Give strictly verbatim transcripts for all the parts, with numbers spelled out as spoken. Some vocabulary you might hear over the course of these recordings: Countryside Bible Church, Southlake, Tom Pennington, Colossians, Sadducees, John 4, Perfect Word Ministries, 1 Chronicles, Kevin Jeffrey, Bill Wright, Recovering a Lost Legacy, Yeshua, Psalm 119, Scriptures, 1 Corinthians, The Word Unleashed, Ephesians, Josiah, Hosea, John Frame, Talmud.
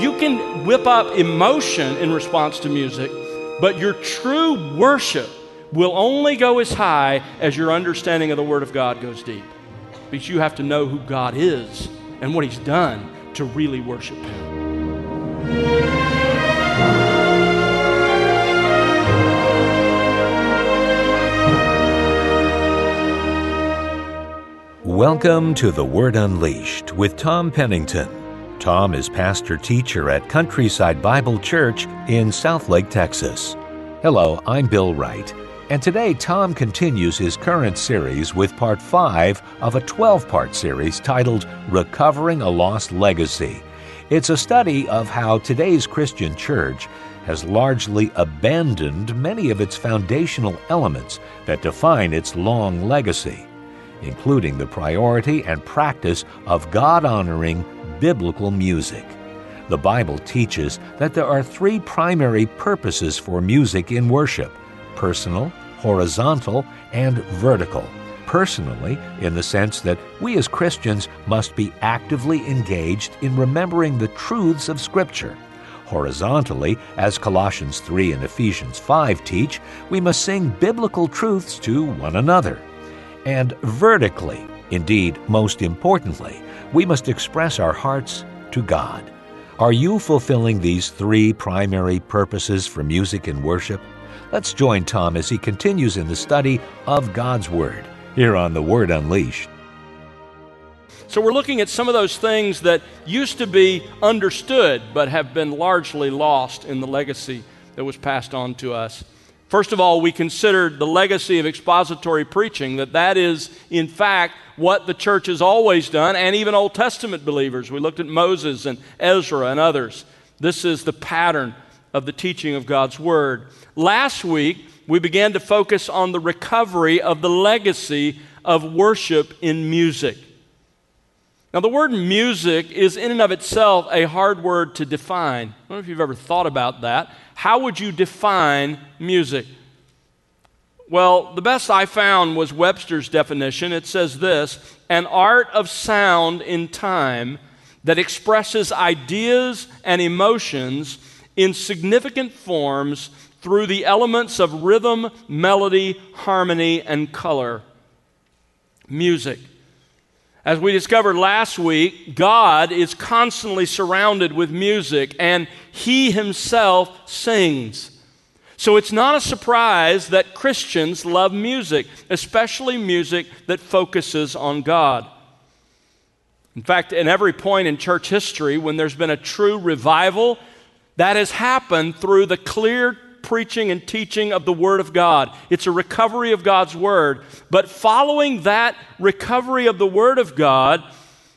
You can whip up emotion in response to music, but your true worship will only go as high as your understanding of the Word of God goes deep. Because you have to know who God is and what He's done to really worship Him. Welcome to The Word Unleashed with Tom Pennington. Tom is pastor-teacher at Countryside Bible Church in Southlake, Texas. Hello, I'm Bill Wright, and today Tom continues his current series with part five of a twelve-part series titled Recovering a Lost Legacy. It's a study of how today's Christian church has largely abandoned many of its foundational elements that define its long legacy, including the priority and practice of God-honoring biblical music. The Bible teaches that there are three primary purposes for music in worship: personal, horizontal, and vertical. Personally, in the sense that we as Christians must be actively engaged in remembering the truths of Scripture. Horizontally, as Colossians three and Ephesians five teach, we must sing biblical truths to one another. And vertically, indeed, most importantly, we must express our hearts to God. Are you fulfilling these three primary purposes for music and worship? Let's join Tom as he continues in the study of God's Word here on The Word Unleashed. So we're looking at some of those things that used to be understood but have been largely lost in the legacy that was passed on to us. First of all, we considered the legacy of expository preaching, that that is, in fact, what the church has always done, and even Old Testament believers. We looked at Moses and Ezra and others. This is the pattern of the teaching of God's Word. Last week, we began to focus on the recovery of the legacy of worship in music. Now, the word music is in and of itself a hard word to define. I don't know if you've ever thought about that. How would you define music? Well, the best I found was Webster's definition. It says this: an art of sound in time that expresses ideas and emotions in significant forms through the elements of rhythm, melody, harmony, and color. Music. As we discovered last week, God is constantly surrounded with music, and He Himself sings. So it's not a surprise that Christians love music, especially music that focuses on God. In fact, at every point in church history when there's been a true revival, that has happened through the clear preaching and teaching of the Word of God. It's a recovery of God's Word. But following that recovery of the Word of God,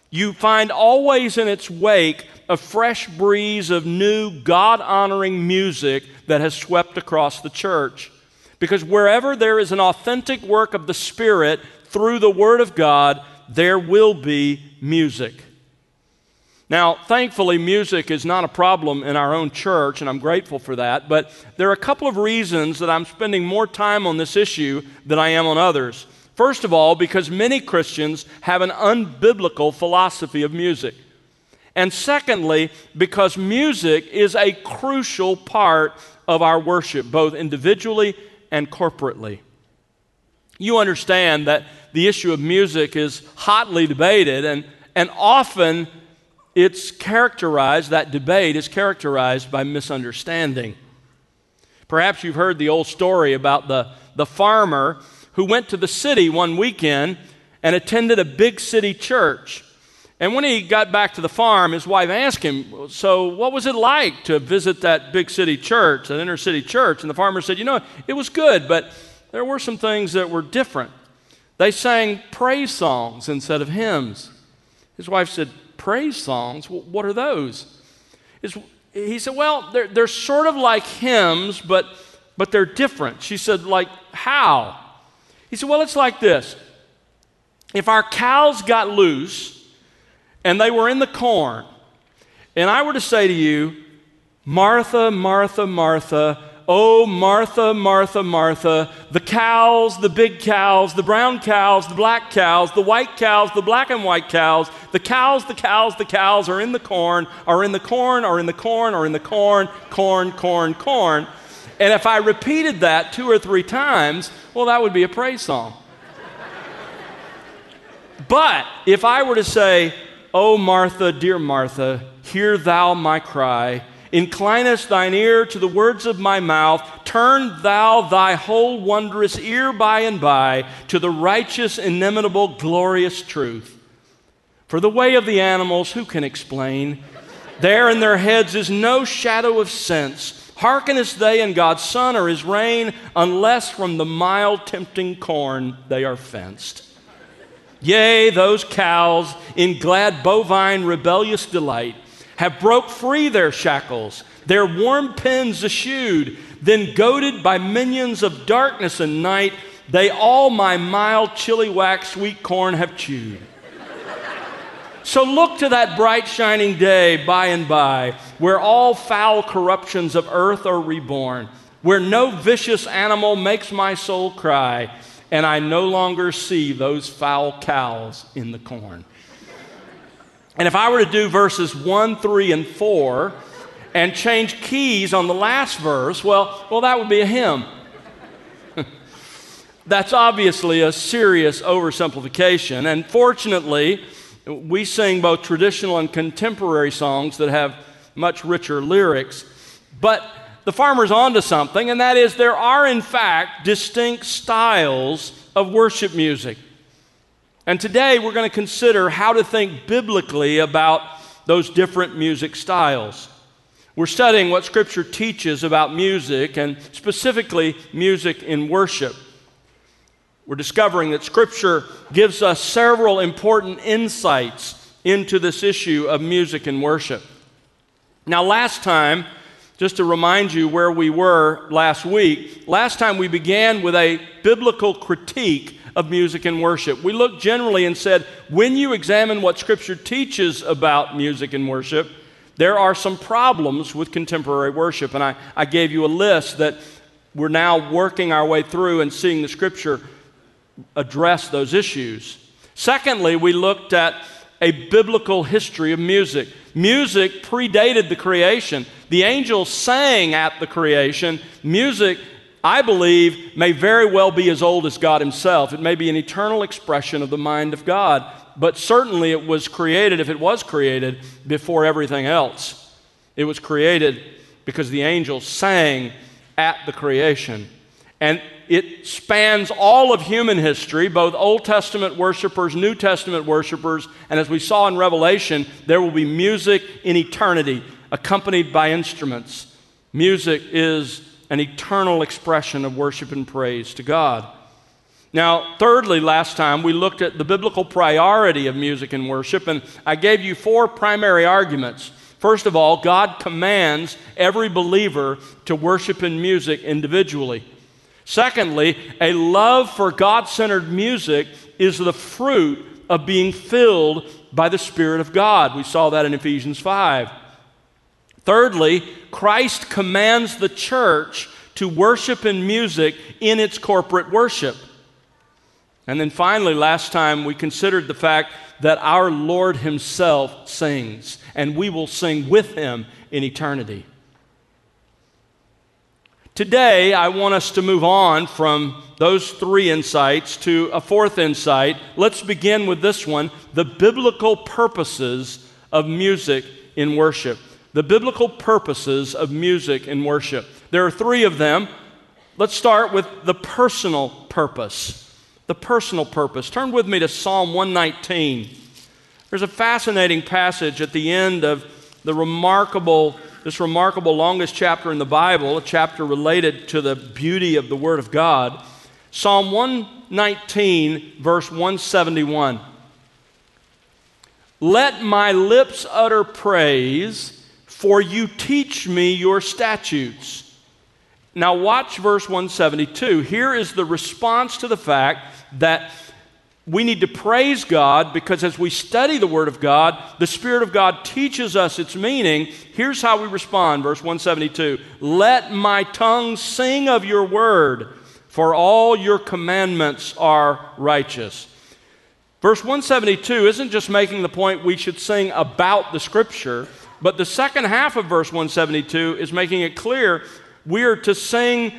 you find always in its wake a fresh breeze of new God-honoring music that has swept across the church. Because wherever there is an authentic work of the Spirit through the Word of God, there will be music. Now, thankfully, music is not a problem in our own church, and I'm grateful for that, but there are a couple of reasons that I'm spending more time on this issue than I am on others. First of all, because many Christians have an unbiblical philosophy of music. And secondly, because music is a crucial part of our worship, both individually and corporately. You understand that the issue of music is hotly debated, and, and often It's characterized, that debate is characterized by misunderstanding. Perhaps you've heard the old story about the, the farmer who went to the city one weekend and attended a big city church. And when he got back to the farm, his wife asked him, "So what was it like to visit that big city church, that inner city church?" And the farmer said, "You know, it was good, but there were some things that were different. They sang praise songs instead of hymns." His wife said, "Praise songs? What are those?" It's, he said, "Well, they're, they're sort of like hymns, but, but they're different." She said, "Like how?" He said, "Well, it's like this. If our cows got loose and they were in the corn, and I were to say to you, 'Martha, Martha, Martha, oh, Martha, Martha, Martha, the cows, the big cows, the brown cows, the black cows, the white cows, the black and white cows, the cows, the cows, the cows are in the corn, are in the corn, are in the corn, are in the corn, corn, corn, corn. And if I repeated that two or three times, well, that would be a praise song. But if I were to say, oh, Martha, dear Martha, hear thou my cry, inclinest thine ear to the words of my mouth, turn thou thy whole wondrous ear by and by to the righteous, inimitable, glorious truth. For the way of the animals, who can explain? There in their heads is no shadow of sense. Hearkenest they in God's sun or his rain, unless from the mild tempting corn they are fenced. Yea, those cows in glad bovine rebellious delight have broke free their shackles, their warm pins eschewed, then goaded by minions of darkness and night, they all my mild chili wax sweet corn have chewed. So look to that bright shining day by and by, where all foul corruptions of earth are reborn, where no vicious animal makes my soul cry, and I no longer see those foul cows in the corn. And if I were to do verses one, three, and four and change keys on the last verse, well, well, that would be a hymn. That's obviously a serious oversimplification. And fortunately, we sing both traditional and contemporary songs that have much richer lyrics. But the farmer's onto something, and that is there are, in fact, distinct styles of worship music. And today we're going to consider how to think biblically about those different music styles. We're studying what Scripture teaches about music and specifically music in worship. We're discovering that Scripture gives us several important insights into this issue of music in worship. Now, last time, just to remind you where we were last week, last time we began with a biblical critique of music and worship. We looked generally and said, when you examine what Scripture teaches about music and worship, there are some problems with contemporary worship. And I, I gave you a list that we're now working our way through and seeing the Scripture address those issues. Secondly, we looked at a biblical history of music. Music predated the creation. The angels sang at the creation. Music, I believe, may very well be as old as God himself. It may be an eternal expression of the mind of God, but certainly it was created, if it was created, before everything else. It was created because the angels sang at the creation. And it spans all of human history, both Old Testament worshipers, New Testament worshipers, and as we saw in Revelation, there will be music in eternity, accompanied by instruments. Music is an eternal expression of worship and praise to God. Now, thirdly, last time we looked at the biblical priority of music and worship, and I gave you four primary arguments. First of all, God commands every believer to worship in music individually. Secondly, a love for God-centered music is the fruit of being filled by the Spirit of God. We saw that in Ephesians five. Thirdly, Christ commands the church to worship in music in its corporate worship. And then finally, last time we considered the fact that our Lord himself sings, and we will sing with him in eternity. Today, I want us to move on from those three insights to a fourth insight. Let's begin with this one, the biblical purposes of music in worship. The biblical purposes of music in worship. There are three of them. Let's start with the personal purpose. The personal purpose. Turn with me to Psalm one nineteen. There's a fascinating passage at the end of the remarkable, this remarkable longest chapter in the Bible, a chapter related to the beauty of the Word of God. Psalm one nineteen, verse one seventy-one. Let my lips utter praise, for you teach me your statutes. Now watch verse one seventy-two. Here is the response to the fact that We need to praise God because as we study the Word of God, the Spirit of God teaches us its meaning. Here's how we respond, verse one seventy-two. Let my tongue sing of your word, for all your commandments are righteous. Verse one seventy-two isn't just making the point we should sing about the Scripture, but the second half of verse one seventy-two is making it clear we are to sing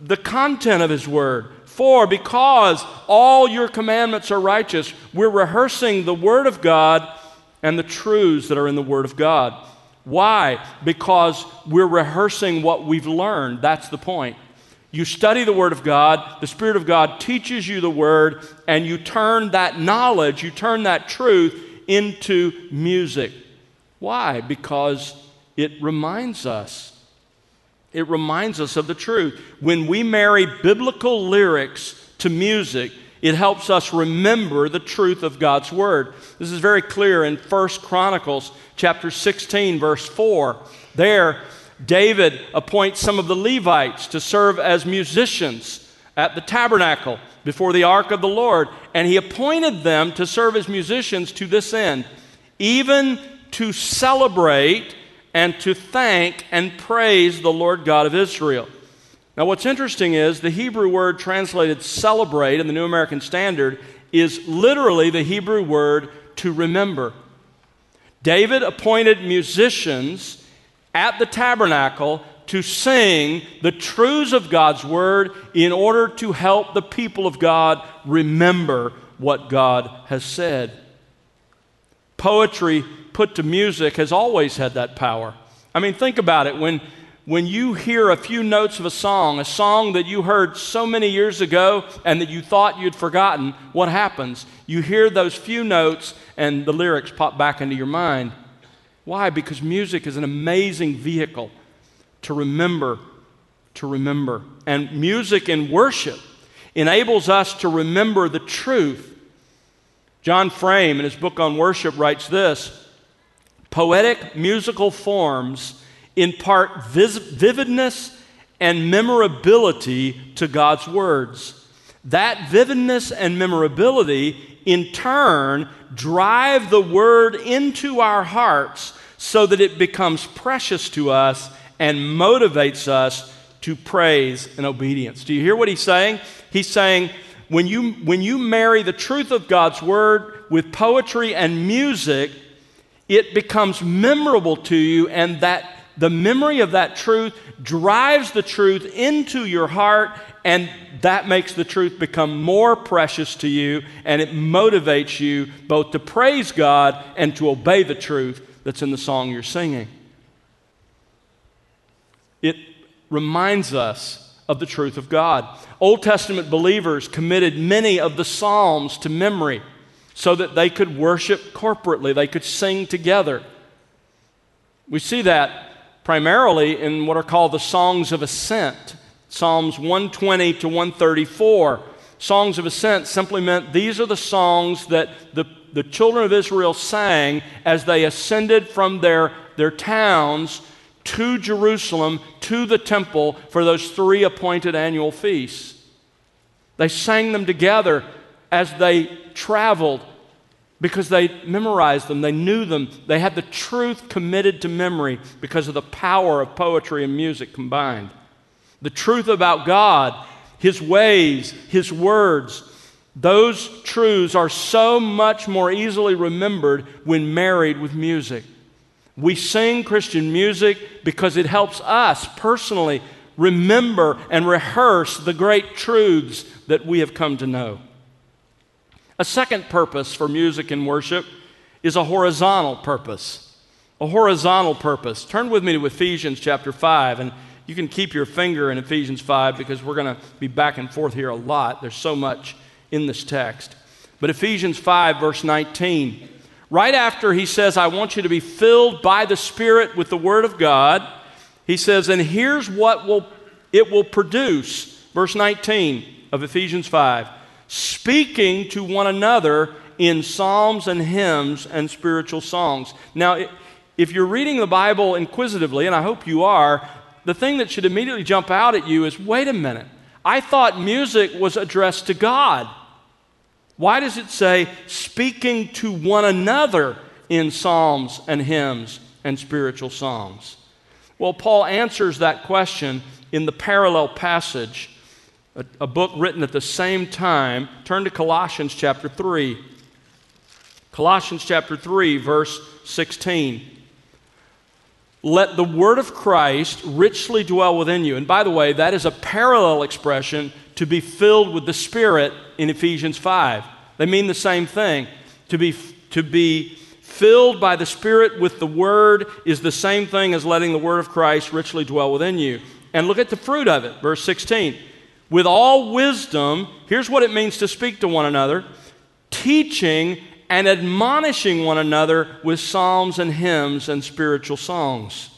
the content of His Word. For because all your commandments are righteous, we're rehearsing the Word of God and the truths that are in the Word of God. Why? Because we're rehearsing what we've learned. That's the point. You study the Word of God, the Spirit of God teaches you the Word, and you turn that knowledge, you turn that truth into music. Why? Because it reminds us. It reminds us of the truth. When we marry biblical lyrics to music, it helps us remember the truth of God's Word. This is very clear in First Chronicles chapter sixteen, verse four. There, David appoints some of the Levites to serve as musicians at the tabernacle before the ark of the Lord, and he appointed them to serve as musicians to this end, even to celebrate and to thank and praise the Lord God of Israel. Now what's interesting is the Hebrew word translated celebrate in the New American Standard is literally the Hebrew word to remember. David appointed musicians at the tabernacle to sing the truths of God's Word in order to help the people of God remember what God has said. Poetry put to music has always had that power. I mean, think about it. When, when you hear a few notes of a song, a song that you heard so many years ago and that you thought you'd forgotten, what happens? You hear those few notes and the lyrics pop back into your mind. Why? Because music is an amazing vehicle to remember, to remember. And music in worship enables us to remember the truth. John Frame, in his book on worship, writes this: poetic musical forms impart vis- vividness and memorability to God's words. That vividness and memorability, in turn, drive the word into our hearts so that it becomes precious to us and motivates us to praise and obedience. Do you hear what he's saying? He's saying when you, when you marry the truth of God's word with poetry and music, it becomes memorable to you, and that the memory of that truth drives the truth into your heart, and that makes the truth become more precious to you, and it motivates you both to praise God and to obey the truth that's in the song you're singing. It reminds us of the truth of God. Old Testament believers committed many of the Psalms to memory, so that they could worship corporately, they could sing together. We see that primarily in what are called the Songs of Ascent, Psalms one twenty to one thirty-four. Songs of Ascent simply meant these are the songs that the, the children of Israel sang as they ascended from their, their towns to Jerusalem, to the temple for those three appointed annual feasts. They sang them together as they traveled because they memorized them, they knew them, they had the truth committed to memory because of the power of poetry and music combined. The truth about God, His ways, His words, those truths are so much more easily remembered when married with music. We sing Christian music because it helps us personally remember and rehearse the great truths that we have come to know. A second purpose for music in worship is a horizontal purpose. A horizontal purpose. Turn with me to Ephesians chapter five, and you can keep your finger in Ephesians five because we're going to be back and forth here a lot. There's so much in this text. But Ephesians five, verse nineteen, right after he says, I want you to be filled by the Spirit with the Word of God, he says, and here's what will it will produce. Verse nineteen of Ephesians five. Speaking to one another in psalms and hymns and spiritual songs. Now, if you're reading the Bible inquisitively, and I hope you are, the thing that should immediately jump out at you is, wait a minute, I thought music was addressed to God. Why does it say speaking to one another in psalms and hymns and spiritual songs? Well, Paul answers that question in the parallel passage, a, a book written at the same time. Turn to Colossians chapter three. Colossians chapter three, verse sixteen. Let the word of Christ richly dwell within you. And by the way, that is a parallel expression to be filled with the Spirit in Ephesians five. They mean the same thing. To be, to be filled by the Spirit with the word is the same thing as letting the word of Christ richly dwell within you. And look at the fruit of it, verse sixteen. With all wisdom, here's what it means to speak to one another, teaching and admonishing one another with psalms and hymns and spiritual songs.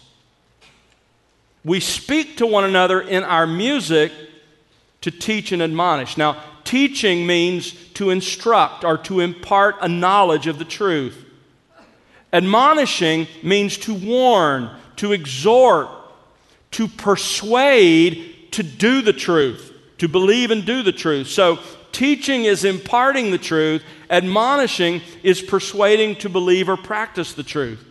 We speak to one another in our music to teach and admonish. Now, teaching means to instruct or to impart a knowledge of the truth. Admonishing means to warn, to exhort, to persuade to do the truth, to believe and do the truth. So, teaching is imparting the truth. Admonishing is persuading to believe or practice the truth.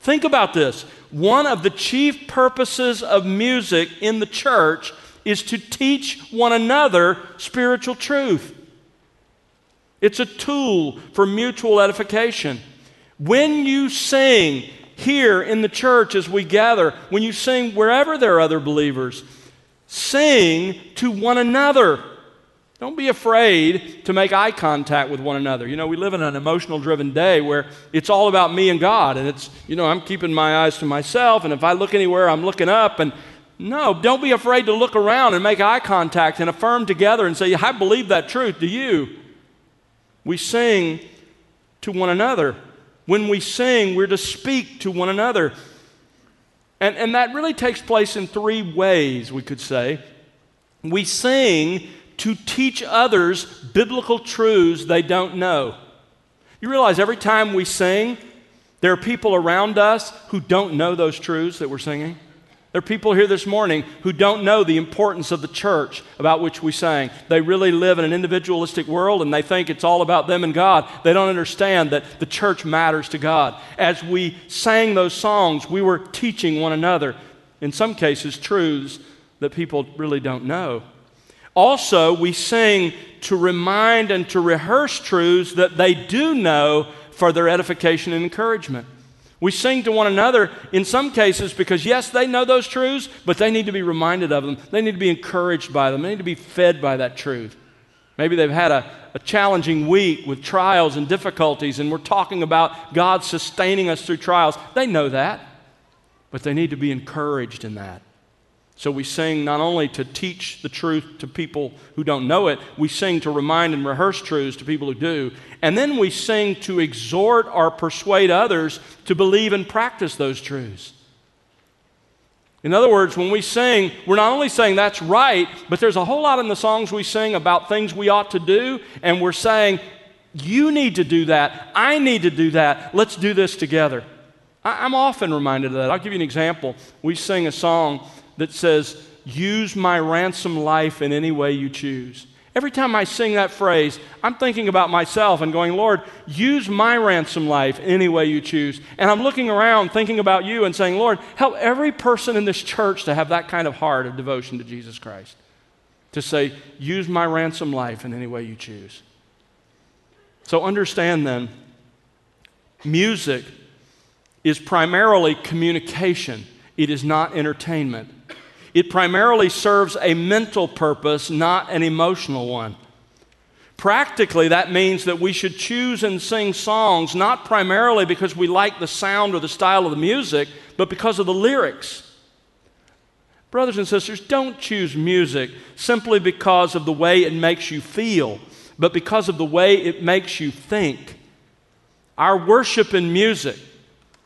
Think about this. One of the chief purposes of music in the church is to teach one another spiritual truth. It's a tool for mutual edification. When you sing here in the church as we gather, when you sing wherever there are other believers, sing to one another. Don't be afraid to make eye contact with one another. You know, we live in an emotional-driven day where it's all about me and God, and it's, you know, I'm keeping my eyes to myself, and if I look anywhere, I'm looking up. And no, don't be afraid to look around and make eye contact and affirm together and say, I believe that truth, do you? We sing to one another. When we sing, we're to speak to one another. And, and that really takes place in three ways, we could say. We sing to teach others biblical truths they don't know. You realize every time we sing, there are people around us who don't know those truths that we're singing. There are people here this morning who don't know the importance of the church about which we sang. They really live in an individualistic world, and they think it's all about them and God. They don't understand that the church matters to God. As we sang those songs, we were teaching one another, in some cases, truths that people really don't know. Also, we sing to remind and to rehearse truths that they do know for their edification and encouragement. We sing to one another in some cases because, yes, they know those truths, but they need to be reminded of them. They need to be encouraged by them. They need to be fed by that truth. Maybe they've had a, a challenging week with trials and difficulties, and we're talking about God sustaining us through trials. They know that, but they need to be encouraged in that. So we sing not only to teach the truth to people who don't know it, we sing to remind and rehearse truths to people who do. And then we sing to exhort or persuade others to believe and practice those truths. In other words, when we sing, we're not only saying that's right, but there's a whole lot in the songs we sing about things we ought to do, and we're saying, you need to do that, I need to do that, let's do this together. I- I'm often reminded of that. I'll give you an example. We sing a song that says, use my ransom life in any way you choose. Every time I sing that phrase, I'm thinking about myself and going, Lord, use my ransom life in any way you choose. And I'm looking around thinking about you and saying, Lord, help every person in this church to have that kind of heart of devotion to Jesus Christ. To say, use my ransom life in any way you choose. So understand then, music is primarily communication. It is not entertainment. It primarily serves a mental purpose, not an emotional one. Practically, that means that we should choose and sing songs not primarily because we like the sound or the style of the music, but because of the lyrics. Brothers and sisters, don't choose music simply because of the way it makes you feel, but because of the way it makes you think. Our worship in music,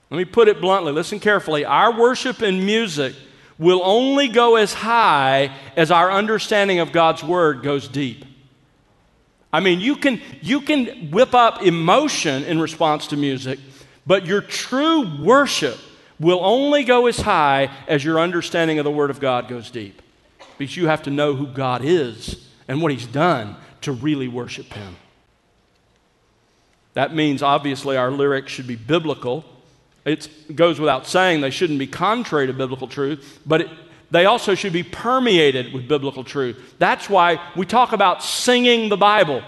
let me put it bluntly, listen carefully, our worship in music will only go as high as our understanding of God's Word goes deep. I mean, you can, you can whip up emotion in response to music, but your true worship will only go as high as your understanding of the Word of God goes deep. Because you have to know who God is and what He's done to really worship Him. That means, obviously, our lyrics should be biblical. It goes without saying they shouldn't be contrary to biblical truth, but it, they also should be permeated with biblical truth. That's why we talk about singing the Bible.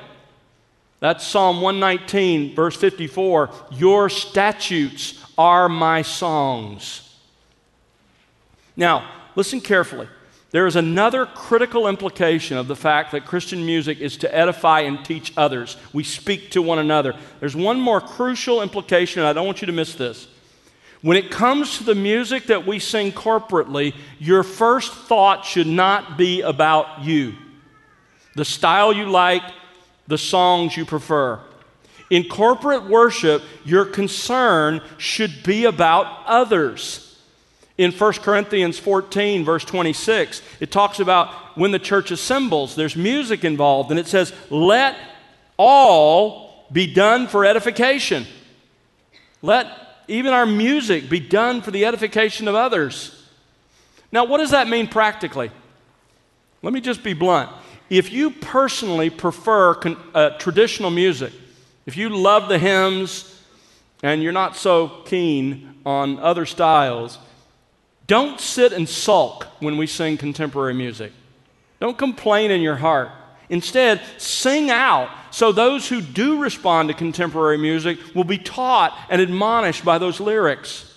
That's Psalm one nineteen, verse fifty-four, "Your statutes are my songs." Now, listen carefully. There is another critical implication of the fact that Christian music is to edify and teach others. We speak to one another. There's one more crucial implication, and I don't want you to miss this. When it comes to the music that we sing corporately, your first thought should not be about you, the style you like, the songs you prefer. In corporate worship, your concern should be about others. In First Corinthians fourteen, verse twenty-six, it talks about when the church assembles, there's music involved, and it says, "Let all be done for edification." Let even our music be done for the edification of others. Now, what does that mean practically? Let me just be blunt. If you personally prefer con- uh, traditional music, if you love the hymns and you're not so keen on other styles, don't sit and sulk when we sing contemporary music. Don't complain in your heart. Instead, sing out so those who do respond to contemporary music will be taught and admonished by those lyrics.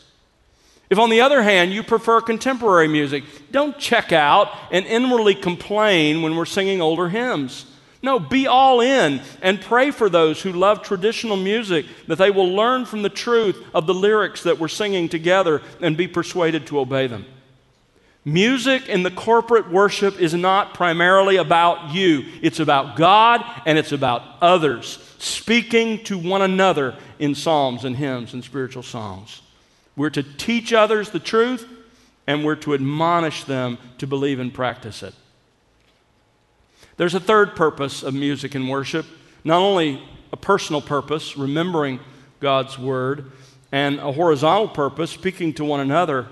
If, on the other hand, you prefer contemporary music, don't check out and inwardly complain when we're singing older hymns. No, be all in and pray for those who love traditional music that they will learn from the truth of the lyrics that we're singing together and be persuaded to obey them. Music in the corporate worship is not primarily about you. It's about God and it's about others, speaking to one another in psalms and hymns and spiritual songs. We're to teach others the truth, and we're to admonish them to believe and practice it. There's a third purpose of music in worship, not only a personal purpose, remembering God's word, and a horizontal purpose, speaking to one another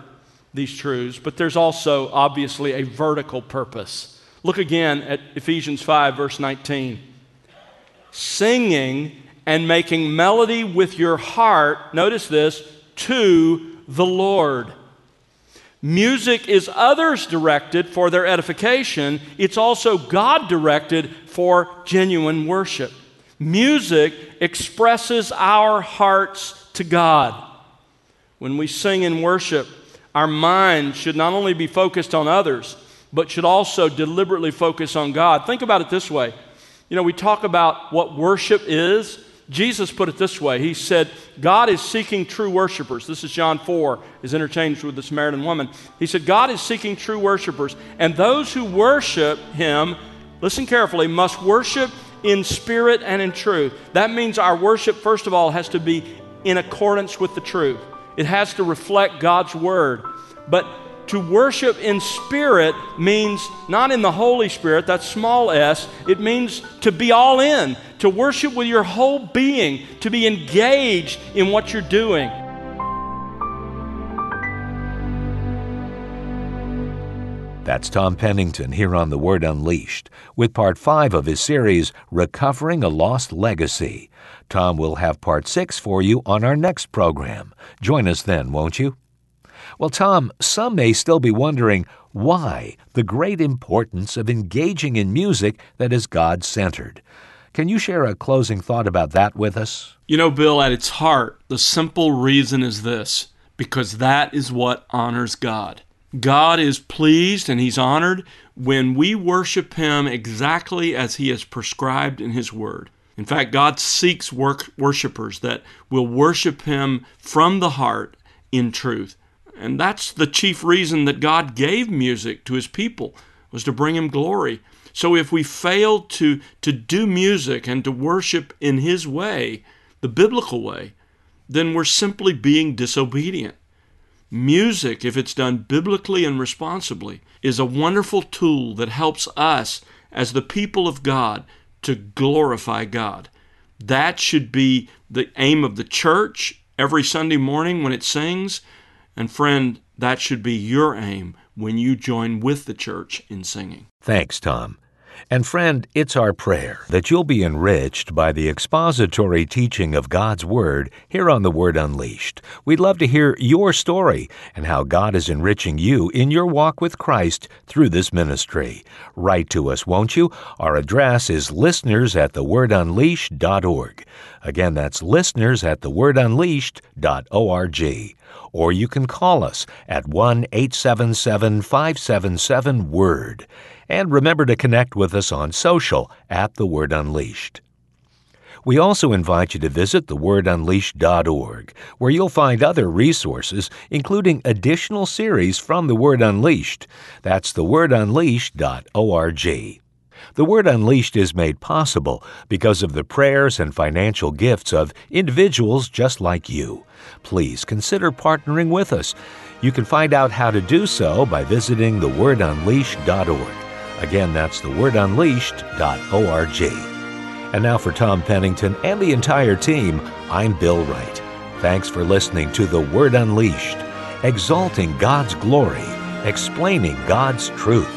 these truths, but there's also obviously a vertical purpose. Look again at Ephesians five, verse nineteen. Singing and making melody with your heart, notice this, to the Lord. Music is others directed for their edification. It's also God directed for genuine worship. Music expresses our hearts to God. When we sing in worship, our mind should not only be focused on others, but should also deliberately focus on God. Think about it this way. You know, we talk about what worship is. Jesus put it this way. He said, God is seeking true worshipers. This is John four, is interchanged with the Samaritan woman. He said, God is seeking true worshipers, and those who worship him, listen carefully, must worship in spirit and in truth. That means our worship, first of all, has to be in accordance with the truth. It has to reflect God's word. But to worship in spirit means not in the Holy Spirit, that's small s. It means to be all in, to worship with your whole being, to be engaged in what you're doing. That's Tom Pennington here on The Word Unleashed with part five of his series, Recovering a Lost Legacy. Tom will have part six for you on our next program. Join us then, won't you? Well, Tom, some may still be wondering why the great importance of engaging in music that is God-centered. Can you share a closing thought about that with us? You know, Bill, at its heart, the simple reason is this, because that is what honors God. God is pleased and He's honored when we worship Him exactly as He has prescribed in His Word. In fact, God seeks work- worshipers that will worship Him from the heart in truth. And that's the chief reason that God gave music to his people, was to bring him glory. So if we fail to, to do music and to worship in his way, the biblical way, then we're simply being disobedient. Music, if it's done biblically and responsibly, is a wonderful tool that helps us as the people of God to glorify God. That should be the aim of the church every Sunday morning when it sings. And friend, that should be your aim when you join with the church in singing. Thanks, Tom. And friend, it's our prayer that you'll be enriched by the expository teaching of God's Word here on The Word Unleashed. We'd love to hear your story and how God is enriching you in your walk with Christ through this ministry. Write to us, won't you? Our address is listeners at the word unleashed dot org. Again, that's listeners at the word unleashed dot org. Or you can call us at one eight seven seven, five seven seven, W O R D. And remember to connect with us on social at The Word Unleashed. We also invite you to visit the word unleashed dot org, where you'll find other resources, including additional series from The Word Unleashed. That's the word unleashed dot org. The Word Unleashed is made possible because of the prayers and financial gifts of individuals just like you. Please consider partnering with us. You can find out how to do so by visiting the word unleashed dot org. Again, that's the word unleashed dot org. And now for Tom Pennington and the entire team, I'm Bill Wright. Thanks for listening to The Word Unleashed, exalting God's glory, explaining God's truth.